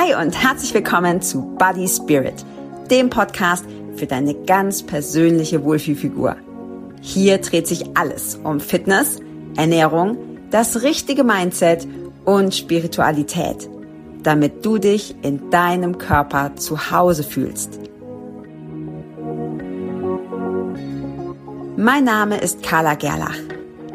Hi und herzlich willkommen zu Body Spirit, dem Podcast für deine ganz persönliche Wohlfühlfigur. Hier dreht sich alles um Fitness, Ernährung, das richtige Mindset und Spiritualität, damit du dich in deinem Körper zu Hause fühlst. Mein Name ist Carla Gerlach.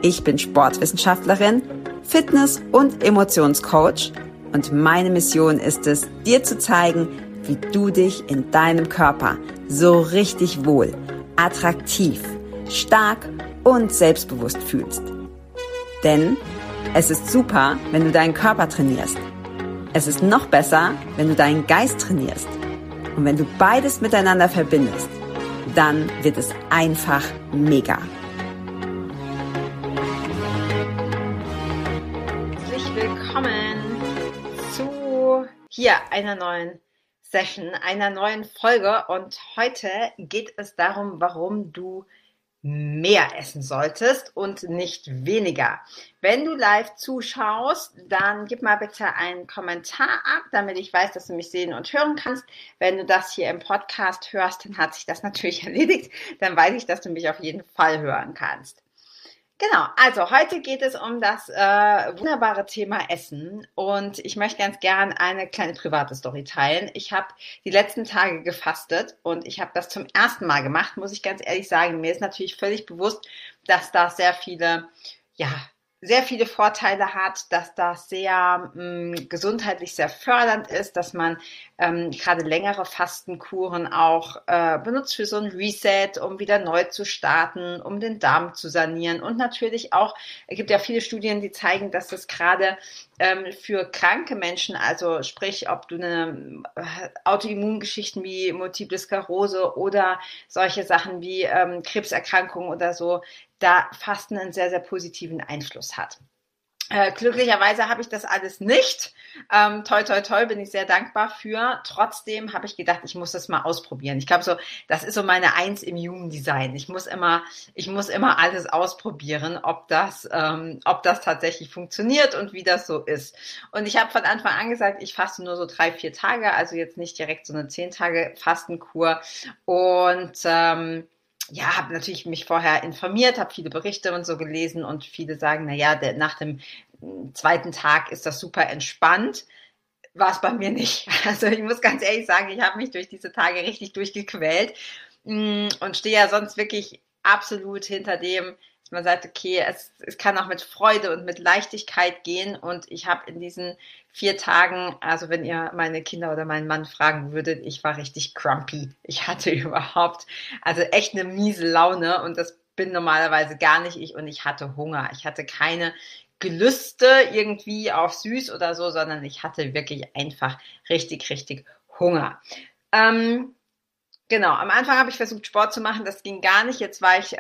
Ich bin Sportwissenschaftlerin, Fitness- und Emotionscoach. Und meine Mission ist es, dir zu zeigen, wie du dich in deinem Körper so richtig wohl, attraktiv, stark und selbstbewusst fühlst. Denn es ist super, wenn du deinen Körper trainierst. Es ist noch besser, wenn du deinen Geist trainierst. Und wenn du beides miteinander verbindest, dann wird es einfach mega. Herzlich willkommen zu hier einer neuen Session, einer neuen Folge, und heute geht es darum, warum du mehr essen solltest und nicht weniger. Wenn du live zuschaust, dann gib mal bitte einen Kommentar ab, damit ich weiß, dass du mich sehen und hören kannst. Wenn du das hier im Podcast hörst, dann hat sich das natürlich erledigt, dann weiß ich, dass du mich auf jeden Fall hören kannst. Genau, also heute geht es um das wunderbare Thema Essen, und ich möchte ganz gern eine kleine private Story teilen. Ich habe die letzten Tage gefastet und ich habe das zum ersten Mal gemacht, muss ich ganz ehrlich sagen. Mir ist natürlich völlig bewusst, dass das sehr viele Vorteile hat, dass das sehr gesundheitlich sehr fördernd ist, dass man gerade längere Fastenkuren auch benutzt für so ein Reset, um wieder neu zu starten, um den Darm zu sanieren. Und natürlich auch, es gibt ja viele Studien, die zeigen, dass das gerade für kranke Menschen, also sprich, ob du eine Autoimmungeschichten wie Multiple Sklerose oder solche Sachen wie Krebserkrankungen oder so, da Fasten einen sehr, sehr positiven Einfluss hat. Glücklicherweise habe ich das alles nicht. Toi, toi, toi, bin ich sehr dankbar für. Trotzdem habe ich gedacht, ich muss das mal ausprobieren. Ich glaube, so, das ist so meine Eins im Human Design. Ich muss immer alles ausprobieren, ob das tatsächlich funktioniert und wie das so ist. Und ich habe von Anfang an gesagt, ich faste nur so 3-4 Tage, also jetzt nicht direkt so eine 10 Tage Fastenkur. Und habe natürlich mich vorher informiert, habe viele Berichte und so gelesen, und viele sagen, nach dem zweiten Tag ist das super entspannt. War es bei mir nicht. Also ich muss ganz ehrlich sagen, ich habe mich durch diese Tage richtig durchgequält und stehe ja sonst wirklich absolut hinter dem, dass man sagt, okay, es kann auch mit Freude und mit Leichtigkeit gehen. Und ich habe in diesen 4 Tagen, also wenn ihr meine Kinder oder meinen Mann fragen würdet, ich war richtig grumpy. Ich hatte echt eine miese Laune, und das bin normalerweise gar nicht ich. Und ich hatte Hunger. Ich hatte keine Gelüste irgendwie auf süß oder so, sondern ich hatte wirklich einfach richtig, richtig Hunger. Am Anfang habe ich versucht, Sport zu machen. Das ging gar nicht. Jetzt war ich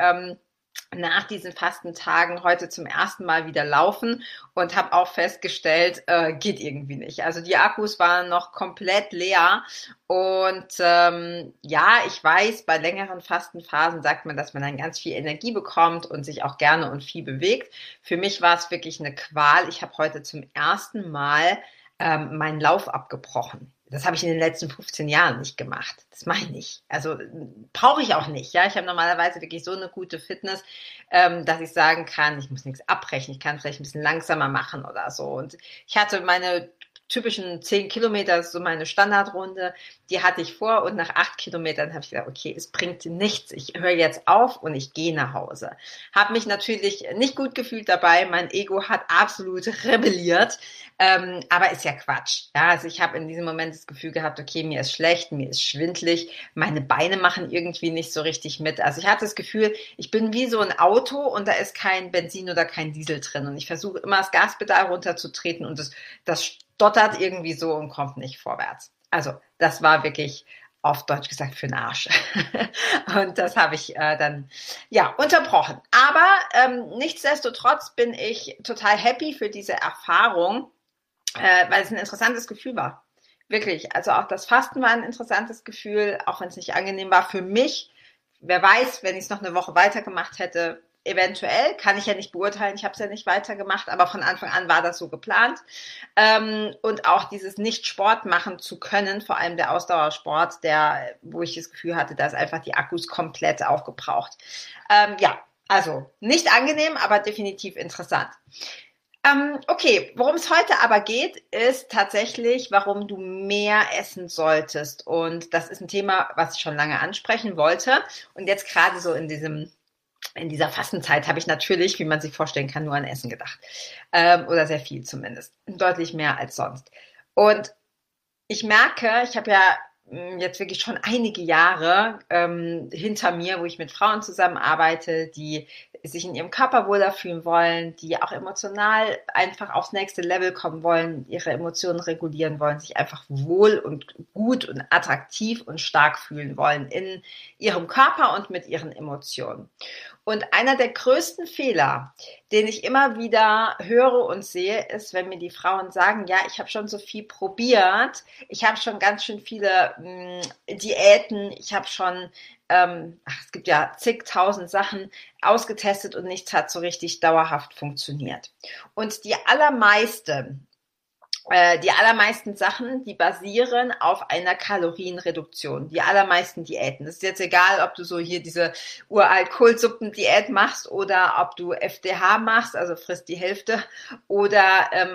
nach diesen Fastentagen heute zum ersten Mal wieder laufen und habe auch festgestellt, geht irgendwie nicht. Also die Akkus waren noch komplett leer, und ich weiß, bei längeren Fastenphasen sagt man, dass man dann ganz viel Energie bekommt und sich auch gerne und viel bewegt. Für mich war es wirklich eine Qual. Ich habe heute zum ersten Mal meinen Lauf abgebrochen. Das habe ich in den letzten 15 Jahren nicht gemacht. Das mache ich nicht. Also brauche ich auch nicht. Ja, ich habe normalerweise wirklich so eine gute Fitness, dass ich sagen kann, ich muss nichts abbrechen. Ich kann vielleicht ein bisschen langsamer machen oder so. Und ich hatte meine typischen 10 Kilometer, so meine Standardrunde, die hatte ich vor. Und nach 8 Kilometern habe ich gedacht, okay, es bringt nichts. Ich höre jetzt auf und ich gehe nach Hause. Habe mich natürlich nicht gut gefühlt dabei. Mein Ego hat absolut rebelliert. Aber ist ja Quatsch. Ja, also ich habe in diesem Moment das Gefühl gehabt, okay, mir ist schlecht, mir ist schwindelig, meine Beine machen irgendwie nicht so richtig mit. Also ich hatte das Gefühl, ich bin wie so ein Auto und da ist kein Benzin oder kein Diesel drin. Und ich versuche immer, das Gaspedal runterzutreten, und das stottert irgendwie so und kommt nicht vorwärts. Also das war wirklich auf Deutsch gesagt für den Arsch. Und das habe ich dann unterbrochen. Aber nichtsdestotrotz bin ich total happy für diese Erfahrung, weil es ein interessantes Gefühl war. Wirklich. Also auch das Fasten war ein interessantes Gefühl, auch wenn es nicht angenehm war für mich. Wer weiß, wenn ich es noch eine Woche weitergemacht hätte, eventuell, kann ich ja nicht beurteilen, ich habe es ja nicht weitergemacht, aber von Anfang an war das so geplant. Und auch dieses Nicht-Sport machen zu können, vor allem der Ausdauersport, wo ich das Gefühl hatte, da ist einfach die Akkus komplett aufgebraucht. Also nicht angenehm, aber definitiv interessant. Okay, worum es heute aber geht, ist tatsächlich, warum du mehr essen solltest. Und das ist ein Thema, was ich schon lange ansprechen wollte. Und jetzt gerade so in dieser Fastenzeit habe ich natürlich, wie man sich vorstellen kann, nur an Essen gedacht. Oder sehr viel zumindest. Deutlich mehr als sonst. Und ich merke, ich habe ja jetzt wirklich schon einige Jahre hinter mir, wo ich mit Frauen zusammenarbeite, die sich in ihrem Körper wohler fühlen wollen, die auch emotional einfach aufs nächste Level kommen wollen, ihre Emotionen regulieren wollen, sich einfach wohl und gut und attraktiv und stark fühlen wollen in ihrem Körper und mit ihren Emotionen. Und einer der größten Fehler, den ich immer wieder höre und sehe, ist, wenn mir die Frauen sagen, ja, ich habe schon so viel probiert, ich habe schon ganz schön viele Diäten, ich habe schon, es gibt ja zigtausend Sachen ausgetestet und nichts hat so richtig dauerhaft funktioniert. Und die allermeisten Sachen, die basieren auf einer Kalorienreduktion, die allermeisten Diäten. Es ist jetzt egal, ob du so hier diese uralt Kohlsuppendiät machst oder ob du FDH machst, also frisst die Hälfte, oder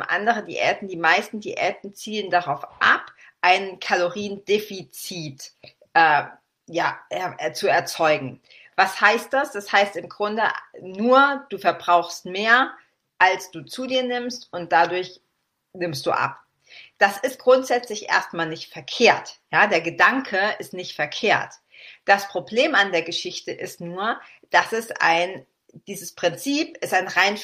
andere Diäten. Die meisten Diäten zielen darauf ab, ein Kaloriendefizit zu erzeugen. Was heißt das? Das heißt im Grunde nur, du verbrauchst mehr, als du zu dir nimmst, und dadurch nimmst du ab. Das ist grundsätzlich erstmal nicht verkehrt. Ja, der Gedanke ist nicht verkehrt. Das Problem an der Geschichte ist nur, dass dieses Prinzip ist ein rein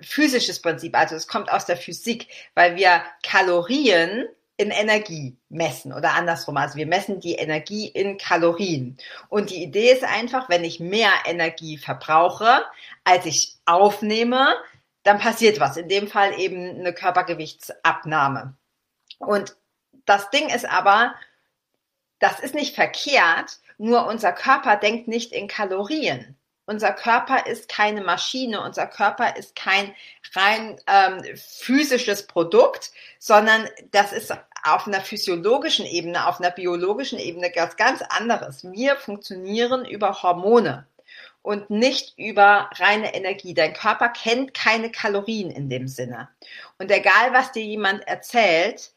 physisches Prinzip. Also es kommt aus der Physik, weil wir Kalorien in Energie messen oder andersrum. Also wir messen die Energie in Kalorien. Und die Idee ist einfach, wenn ich mehr Energie verbrauche, als ich aufnehme, dann passiert was. In dem Fall eben eine Körpergewichtsabnahme. Und das Ding ist aber, das ist nicht verkehrt, nur unser Körper denkt nicht in Kalorien. Unser Körper ist keine Maschine, unser Körper ist kein rein physisches Produkt, sondern das ist auf einer physiologischen Ebene, auf einer biologischen Ebene etwas ganz anderes. Wir funktionieren über Hormone und nicht über reine Energie. Dein Körper kennt keine Kalorien in dem Sinne. Und egal, was dir jemand erzählt,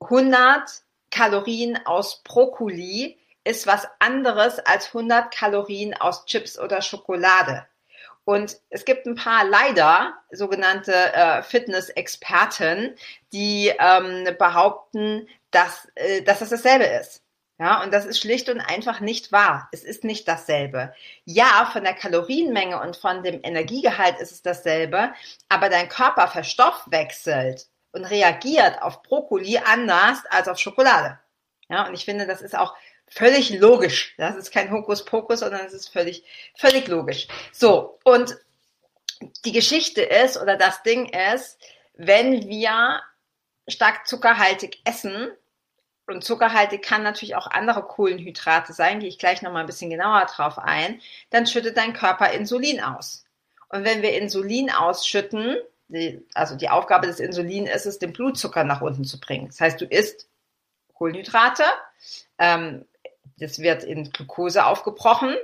100 Kalorien aus Brokkoli ist was anderes als 100 Kalorien aus Chips oder Schokolade. Und es gibt ein paar leider sogenannte Fitness-Experten, die behaupten, dass das dasselbe ist. Ja, und das ist schlicht und einfach nicht wahr. Es ist nicht dasselbe. Ja, von der Kalorienmenge und von dem Energiegehalt ist es dasselbe, aber dein Körper verstoffwechselt und reagiert auf Brokkoli anders als auf Schokolade. Ja, und ich finde, das ist auch völlig logisch. Das ist kein Hokuspokus, sondern es ist völlig, völlig logisch. So, und die Geschichte ist, oder das Ding ist, wenn wir stark zuckerhaltig essen, und zuckerhaltig kann natürlich auch andere Kohlenhydrate sein, gehe ich gleich nochmal ein bisschen genauer drauf ein, dann schüttet dein Körper Insulin aus. Und wenn wir Insulin ausschütten, also die Aufgabe des Insulin ist es, den Blutzucker nach unten zu bringen. Das heißt, du isst Kohlenhydrate, das wird in Glucose aufgebrochen,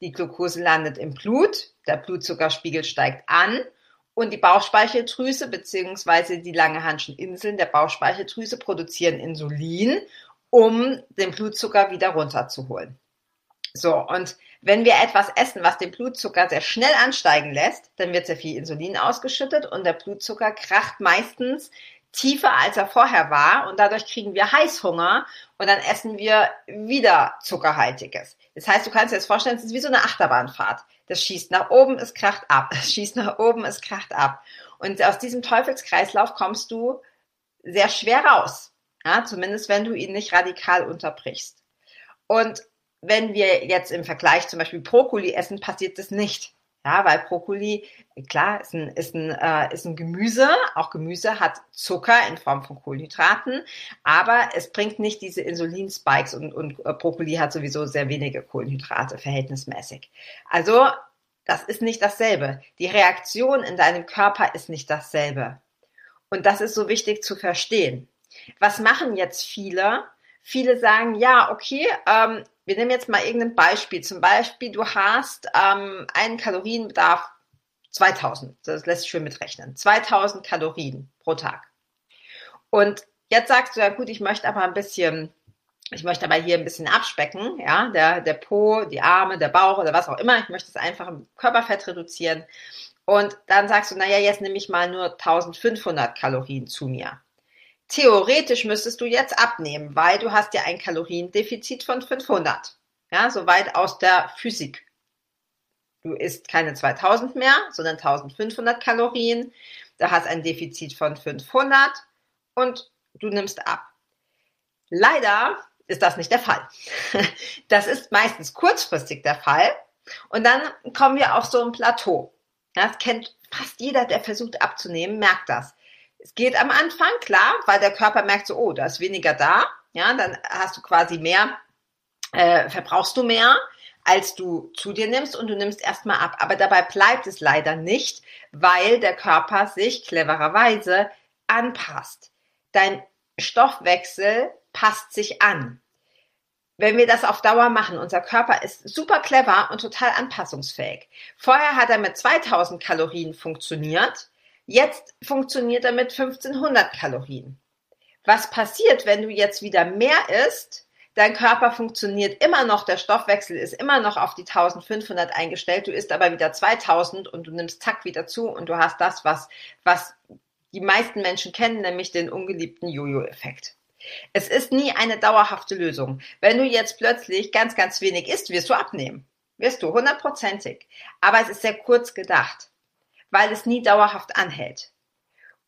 die Glucose landet im Blut, der Blutzuckerspiegel steigt an, und die Bauchspeicheldrüse bzw. die Langerhanschen Inseln der Bauchspeicheldrüse produzieren Insulin, um den Blutzucker wieder runterzuholen. So, und wenn wir etwas essen, was den Blutzucker sehr schnell ansteigen lässt, dann wird sehr viel Insulin ausgeschüttet und der Blutzucker kracht meistens tiefer, als er vorher war, und dadurch kriegen wir Heißhunger und dann essen wir wieder Zuckerhaltiges. Das heißt, du kannst dir das vorstellen, es ist wie so eine Achterbahnfahrt. Das schießt nach oben, es kracht ab. Das schießt nach oben, es kracht ab. Und aus diesem Teufelskreislauf kommst du sehr schwer raus. Ja, zumindest, wenn du ihn nicht radikal unterbrichst. Und wenn wir jetzt im Vergleich zum Beispiel Brokkoli essen, passiert das nicht. Ja, weil Brokkoli, klar, ist ein Gemüse. Auch Gemüse hat Zucker in Form von Kohlenhydraten, aber es bringt nicht diese Insulinspikes und Brokkoli hat sowieso sehr wenige Kohlenhydrate, verhältnismäßig. Also, das ist nicht dasselbe. Die Reaktion in deinem Körper ist nicht dasselbe. Und das ist so wichtig zu verstehen. Was machen jetzt viele? Viele sagen, ja, okay, wir nehmen jetzt mal irgendein Beispiel. Zum Beispiel, du hast einen Kalorienbedarf 2000. Das lässt sich schön mitrechnen. 2000 Kalorien pro Tag. Und jetzt sagst du, ja gut, ich möchte aber hier ein bisschen abspecken. Ja, der Po, die Arme, der Bauch oder was auch immer. Ich möchte es einfach im Körperfett reduzieren. Und dann sagst du, naja, jetzt nehme ich mal nur 1500 Kalorien zu mir. Theoretisch müsstest du jetzt abnehmen, weil du hast ja ein Kaloriendefizit von 500. Ja, soweit aus der Physik. Du isst keine 2000 mehr, sondern 1500 Kalorien. Du hast ein Defizit von 500 und du nimmst ab. Leider ist das nicht der Fall. Das ist meistens kurzfristig der Fall. Und dann kommen wir auf so ein Plateau. Das kennt fast jeder, der versucht abzunehmen, merkt das. Es geht am Anfang, klar, weil der Körper merkt so, oh, da ist weniger da. Ja, dann hast du quasi mehr, verbrauchst du mehr, als du zu dir nimmst und du nimmst erstmal ab. Aber dabei bleibt es leider nicht, weil der Körper sich clevererweise anpasst. Dein Stoffwechsel passt sich an. Wenn wir das auf Dauer machen, unser Körper ist super clever und total anpassungsfähig. Vorher hat er mit 2000 Kalorien funktioniert. Jetzt funktioniert er mit 1500 Kalorien. Was passiert, wenn du jetzt wieder mehr isst? Dein Körper funktioniert immer noch, der Stoffwechsel ist immer noch auf die 1500 eingestellt, du isst aber wieder 2000 und du nimmst zack wieder zu und du hast das, was die meisten Menschen kennen, nämlich den ungeliebten Jojo-Effekt. Es ist nie eine dauerhafte Lösung. Wenn du jetzt plötzlich ganz, ganz wenig isst, wirst du abnehmen. Wirst du, 100%ig. Aber es ist sehr kurz gedacht, weil es nie dauerhaft anhält.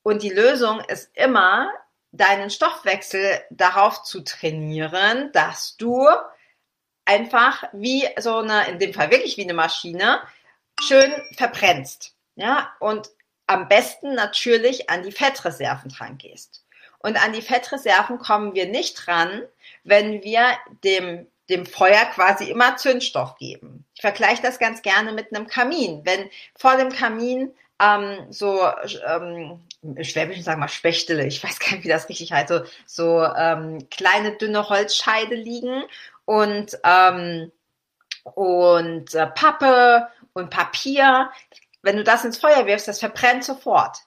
Und die Lösung ist immer, deinen Stoffwechsel darauf zu trainieren, dass du einfach wie so eine, in dem Fall wirklich wie eine Maschine, schön verbrennst. Ja? Und am besten natürlich an die Fettreserven dran gehst. Und an die Fettreserven kommen wir nicht ran, wenn wir dem Feuer quasi immer Zündstoff geben. Ich vergleiche das ganz gerne mit einem Kamin. Wenn vor dem Kamin im Schwäbischen sagen wir Spechtele, ich weiß gar nicht, wie das richtig heißt, so kleine, dünne Holzscheide liegen und Pappe und Papier. Wenn du das ins Feuer wirfst, das verbrennt sofort.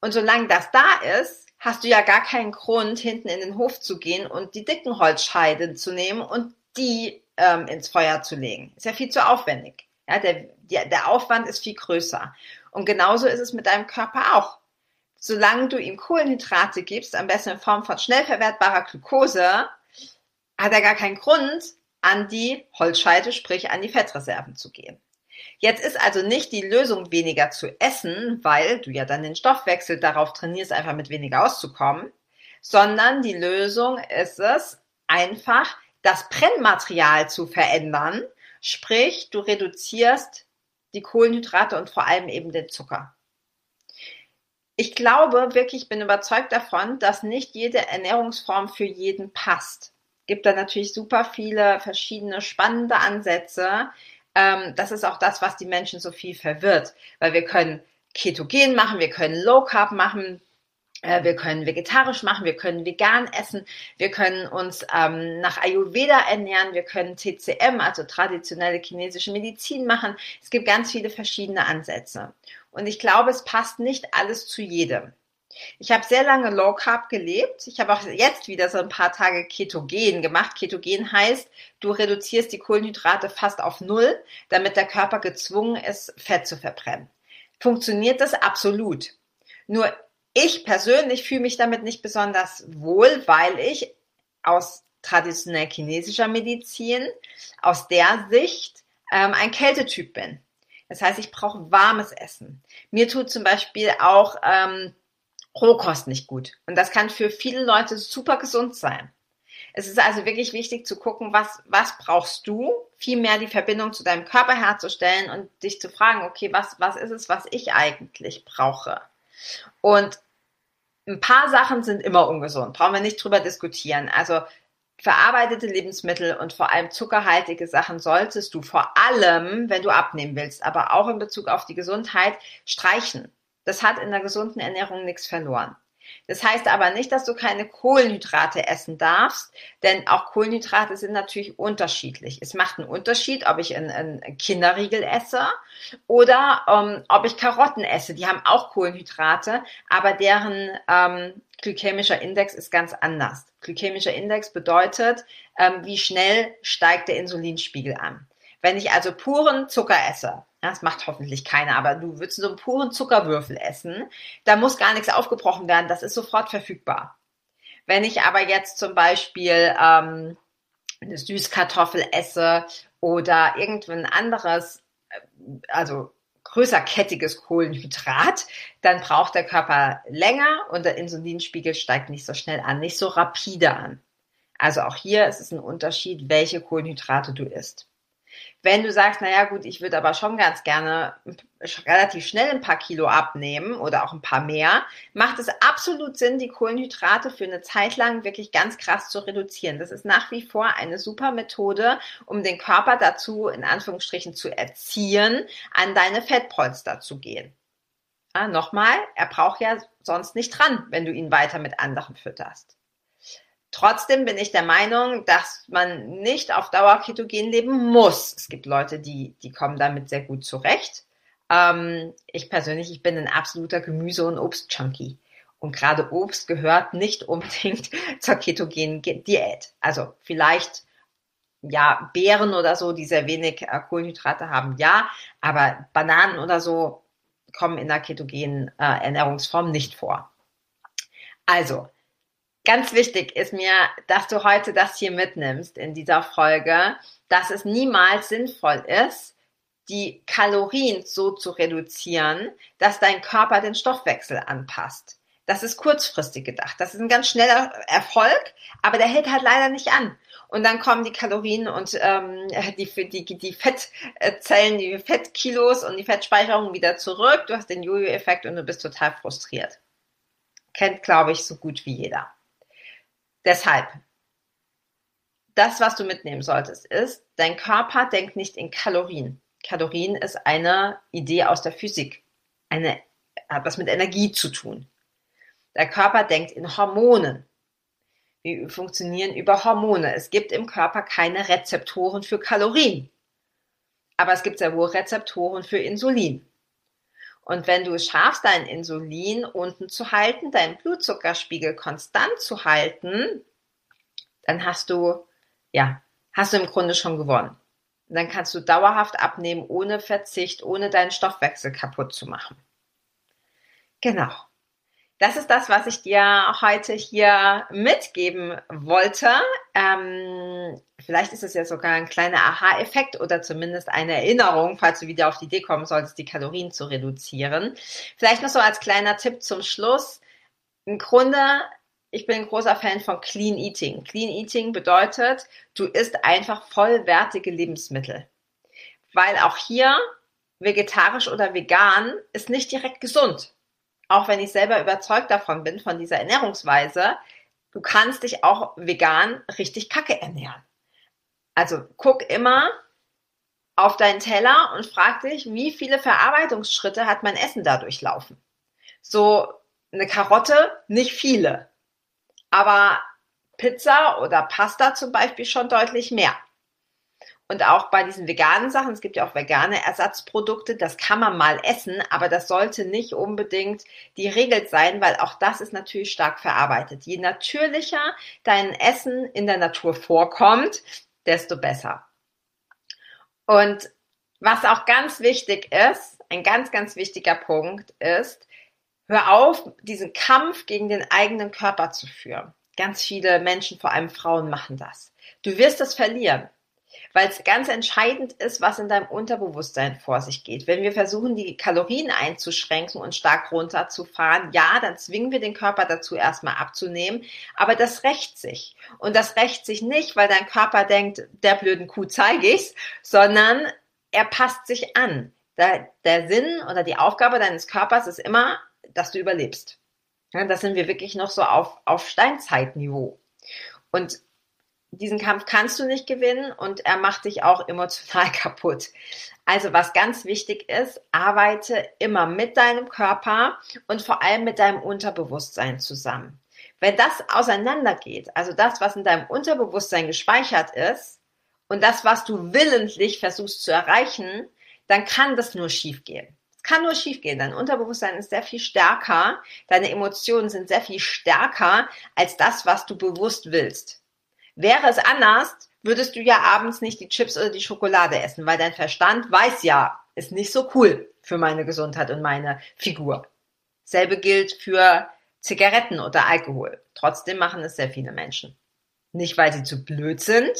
Und solange das da ist, hast du ja gar keinen Grund, hinten in den Hof zu gehen und die dicken Holzscheiden zu nehmen und die ins Feuer zu legen. Ist ja viel zu aufwendig. Ja, der Aufwand ist viel größer. Und genauso ist es mit deinem Körper auch. Solange du ihm Kohlenhydrate gibst, am besten in Form von schnell verwertbarer Glucose, hat er gar keinen Grund, an die Holzscheide, sprich an die Fettreserven zu gehen. Jetzt ist also nicht die Lösung, weniger zu essen, weil du ja dann den Stoffwechsel darauf trainierst, einfach mit weniger auszukommen, sondern die Lösung ist es, einfach das Brennmaterial zu verändern, sprich, du reduzierst die Kohlenhydrate und vor allem eben den Zucker. Ich glaube wirklich, ich bin überzeugt davon, dass nicht jede Ernährungsform für jeden passt. Es gibt da natürlich super viele verschiedene spannende Ansätze. Das ist auch das, was die Menschen so viel verwirrt, weil wir können ketogen machen, wir können Low Carb machen, wir können vegetarisch machen, wir können vegan essen, wir können uns nach Ayurveda ernähren, wir können TCM, also traditionelle chinesische Medizin machen. Es gibt ganz viele verschiedene Ansätze und ich glaube, es passt nicht alles zu jedem. Ich habe sehr lange Low Carb gelebt. Ich habe auch jetzt wieder so ein paar Tage ketogen gemacht. Ketogen heißt, du reduzierst die Kohlenhydrate fast auf 0, damit der Körper gezwungen ist, Fett zu verbrennen. Funktioniert das absolut. Nur ich persönlich fühle mich damit nicht besonders wohl, weil ich aus traditionell chinesischer Medizin, aus der Sicht, ein Kältetyp bin. Das heißt, ich brauche warmes Essen. Mir tut zum Beispiel auch Rohkost nicht gut. Und das kann für viele Leute super gesund sein. Es ist also wirklich wichtig zu gucken, was brauchst du viel mehr die Verbindung zu deinem Körper herzustellen und dich zu fragen, okay, was ist es, was ich eigentlich brauche? Und ein paar Sachen sind immer ungesund, brauchen wir nicht drüber diskutieren. Also verarbeitete Lebensmittel und vor allem zuckerhaltige Sachen solltest du vor allem, wenn du abnehmen willst, aber auch in Bezug auf die Gesundheit, streichen. Das hat in der gesunden Ernährung nichts verloren. Das heißt aber nicht, dass du keine Kohlenhydrate essen darfst, denn auch Kohlenhydrate sind natürlich unterschiedlich. Es macht einen Unterschied, ob ich einen Kinderriegel esse oder ob ich Karotten esse. Die haben auch Kohlenhydrate, aber deren glykämischer Index ist ganz anders. Glykämischer Index bedeutet, wie schnell steigt der Insulinspiegel an. Wenn ich also puren Zucker esse, das macht hoffentlich keiner, aber du würdest so einen puren Zuckerwürfel essen, da muss gar nichts aufgebrochen werden, das ist sofort verfügbar. Wenn ich aber jetzt zum Beispiel eine Süßkartoffel esse oder irgendein anderes, also größerkettiges Kohlenhydrat, dann braucht der Körper länger und der Insulinspiegel steigt nicht so schnell an, nicht so rapide an. Also auch hier ist es ein Unterschied, welche Kohlenhydrate du isst. Wenn du sagst, naja gut, ich würde aber schon ganz gerne relativ schnell ein paar Kilo abnehmen oder auch ein paar mehr, macht es absolut Sinn, die Kohlenhydrate für eine Zeit lang wirklich ganz krass zu reduzieren. Das ist nach wie vor eine super Methode, um den Körper dazu, in Anführungsstrichen, zu erziehen, an deine Fettpolster zu gehen. Ja, nochmal, er braucht ja sonst nicht dran, wenn du ihn weiter mit anderen fütterst. Trotzdem bin ich der Meinung, dass man nicht auf Dauer ketogen leben muss. Es gibt Leute, die kommen damit sehr gut zurecht. Ich persönlich bin ein absoluter Gemüse- und Obstjunkie. Und gerade Obst gehört nicht unbedingt zur ketogenen Diät. Also vielleicht, ja, Beeren oder so, die sehr wenig Kohlenhydrate haben, ja. Aber Bananen oder so kommen in der ketogenen Ernährungsform nicht vor. Also, ganz wichtig ist mir, dass du heute das hier mitnimmst in dieser Folge, dass es niemals sinnvoll ist, die Kalorien so zu reduzieren, dass dein Körper den Stoffwechsel anpasst. Das ist kurzfristig gedacht. Das ist ein ganz schneller Erfolg, aber der hält halt leider nicht an. Und dann kommen die Kalorien und die Fettzellen, die Fettkilos und die Fettspeicherung wieder zurück. Du hast den Jojo-Effekt und du bist total frustriert. Kennt, glaube ich, so gut wie jeder. Deshalb, das, was du mitnehmen solltest, ist, dein Körper denkt nicht in Kalorien. Kalorien ist eine Idee aus der Physik, hat was mit Energie zu tun. Der Körper denkt in Hormonen. Wir funktionieren über Hormone. Es gibt im Körper keine Rezeptoren für Kalorien, aber es gibt sehr wohl Rezeptoren für Insulin. Und wenn du es schaffst, dein Insulin unten zu halten, deinen Blutzuckerspiegel konstant zu halten, dann hast du im Grunde schon gewonnen. Und dann kannst du dauerhaft abnehmen, ohne Verzicht, ohne deinen Stoffwechsel kaputt zu machen. Genau. Das ist das, was ich dir heute hier mitgeben wollte. Vielleicht ist es ja sogar ein kleiner Aha-Effekt oder zumindest eine Erinnerung, falls du wieder auf die Idee kommen solltest, die Kalorien zu reduzieren. Vielleicht noch so als kleiner Tipp zum Schluss. Im Grunde, ich bin ein großer Fan von Clean Eating. Clean Eating bedeutet, du isst einfach vollwertige Lebensmittel. Weil auch hier, vegetarisch oder vegan, ist nicht direkt gesund. Auch wenn ich selber überzeugt davon bin, von dieser Ernährungsweise, du kannst dich auch vegan richtig kacke ernähren. Also guck immer auf deinen Teller und frag dich, wie viele Verarbeitungsschritte hat mein Essen dadurch laufen? So eine Karotte, nicht viele. Aber Pizza oder Pasta zum Beispiel schon deutlich mehr. Und auch bei diesen veganen Sachen, es gibt ja auch vegane Ersatzprodukte, das kann man mal essen, aber das sollte nicht unbedingt die Regel sein, weil auch das ist natürlich stark verarbeitet. Je natürlicher dein Essen in der Natur vorkommt, desto besser. Und was auch ganz wichtig ist, ein ganz, ganz wichtiger Punkt ist, hör auf, diesen Kampf gegen den eigenen Körper zu führen. Ganz viele Menschen, vor allem Frauen, machen das. Du wirst es verlieren. weil es ganz entscheidend ist, was in deinem Unterbewusstsein vor sich geht. Wenn wir versuchen, die Kalorien einzuschränken und stark runterzufahren, ja, dann zwingen wir den Körper dazu, erstmal abzunehmen, aber das rächt sich. Und das rächt sich nicht, weil dein Körper denkt, der blöden Kuh zeige ich's, sondern er passt sich an. Der Sinn oder die Aufgabe deines Körpers ist immer, dass du überlebst. Ja, das sind wir wirklich noch so auf Steinzeitniveau. Und diesen Kampf kannst du nicht gewinnen und er macht dich auch emotional kaputt. Also was ganz wichtig ist, arbeite immer mit deinem Körper und vor allem mit deinem Unterbewusstsein zusammen. Wenn das auseinandergeht, also das, was in deinem Unterbewusstsein gespeichert ist und das, was du willentlich versuchst zu erreichen, dann kann das nur schief gehen. Es kann nur schief gehen. Dein Unterbewusstsein ist sehr viel stärker, deine Emotionen sind sehr viel stärker als das, was du bewusst willst. Wäre es anders, würdest du ja abends nicht die Chips oder die Schokolade essen, weil dein Verstand weiß ja, ist nicht so cool für meine Gesundheit und meine Figur. Selbe gilt für Zigaretten oder Alkohol. Trotzdem machen es sehr viele Menschen. Nicht, weil sie zu blöd sind,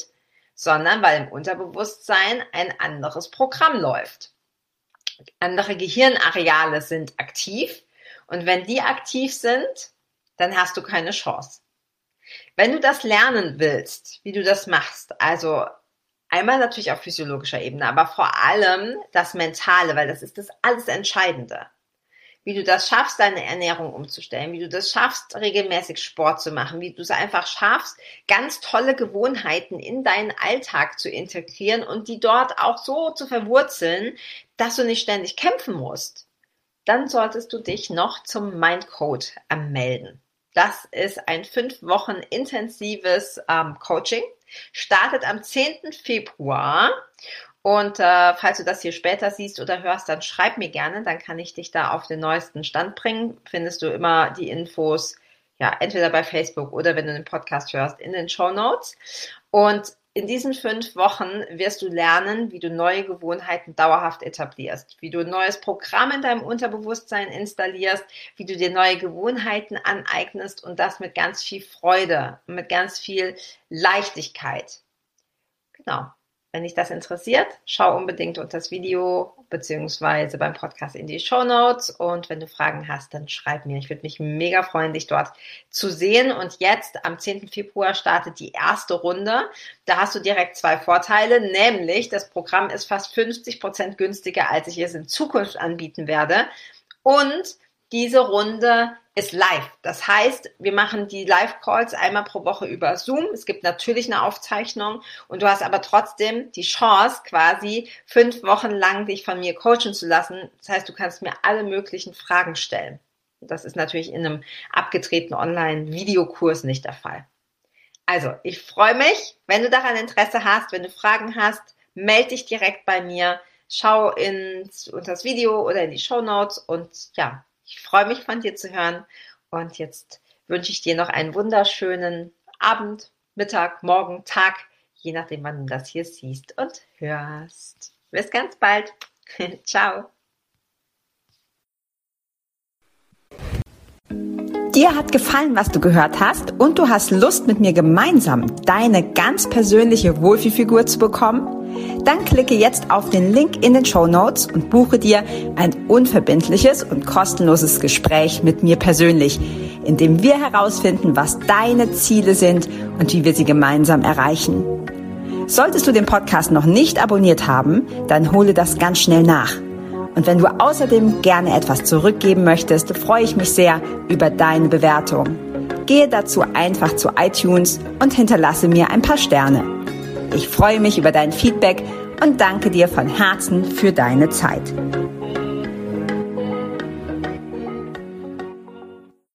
sondern weil im Unterbewusstsein ein anderes Programm läuft. Andere Gehirnareale sind aktiv und wenn die aktiv sind, dann hast du keine Chance. Wenn du das lernen willst, wie du das machst, also einmal natürlich auf physiologischer Ebene, aber vor allem das Mentale, weil das ist das alles Entscheidende. Wie du das schaffst, deine Ernährung umzustellen, wie du das schaffst, regelmäßig Sport zu machen, wie du es einfach schaffst, ganz tolle Gewohnheiten in deinen Alltag zu integrieren und die dort auch so zu verwurzeln, dass du nicht ständig kämpfen musst, dann solltest du dich noch zum Mindcode anmelden. Das ist ein 5 Wochen intensives Coaching, startet am 10. Februar und falls du das hier später siehst oder hörst, dann schreib mir gerne, dann kann ich dich da auf den neuesten Stand bringen. Findest du immer die Infos, ja, entweder bei Facebook oder wenn du den Podcast hörst, in den Shownotes. Und in diesen 5 Wochen wirst du lernen, wie du neue Gewohnheiten dauerhaft etablierst, wie du ein neues Programm in deinem Unterbewusstsein installierst, wie du dir neue Gewohnheiten aneignest und das mit ganz viel Freude, mit ganz viel Leichtigkeit. Genau. Wenn dich das interessiert, schau unbedingt unter das Video bzw. beim Podcast in die Shownotes und wenn du Fragen hast, dann schreib mir. Ich würde mich mega freuen, dich dort zu sehen und jetzt am 10. Februar startet die erste Runde. Da hast du direkt 2 Vorteile, nämlich das Programm ist fast 50% günstiger, als ich es in Zukunft anbieten werde und diese Runde ist live. Das heißt, wir machen die Live-Calls einmal pro Woche über Zoom. Es gibt natürlich eine Aufzeichnung und du hast aber trotzdem die Chance, quasi 5 Wochen lang dich von mir coachen zu lassen. Das heißt, du kannst mir alle möglichen Fragen stellen. Das ist natürlich in einem abgetretenen Online-Videokurs nicht der Fall. Also, ich freue mich, wenn du daran Interesse hast, wenn du Fragen hast, melde dich direkt bei mir. Schau unter das Video oder in die Shownotes und ja, ich freue mich, von dir zu hören und jetzt wünsche ich dir noch einen wunderschönen Abend, Mittag, Morgen, Tag, je nachdem, wann du das hier siehst und hörst. Bis ganz bald. Ciao. Dir hat gefallen, was du gehört hast und du hast Lust, mit mir gemeinsam deine ganz persönliche Wohlfühlfigur zu bekommen? Dann klicke jetzt auf den Link in den Shownotes und buche dir ein unverbindliches und kostenloses Gespräch mit mir persönlich, in dem wir herausfinden, was deine Ziele sind und wie wir sie gemeinsam erreichen. Solltest du den Podcast noch nicht abonniert haben, dann hole das ganz schnell nach. Und wenn du außerdem gerne etwas zurückgeben möchtest, freue ich mich sehr über deine Bewertung. Gehe dazu einfach zu iTunes und hinterlasse mir ein paar Sterne. Ich freue mich über dein Feedback und danke dir von Herzen für deine Zeit.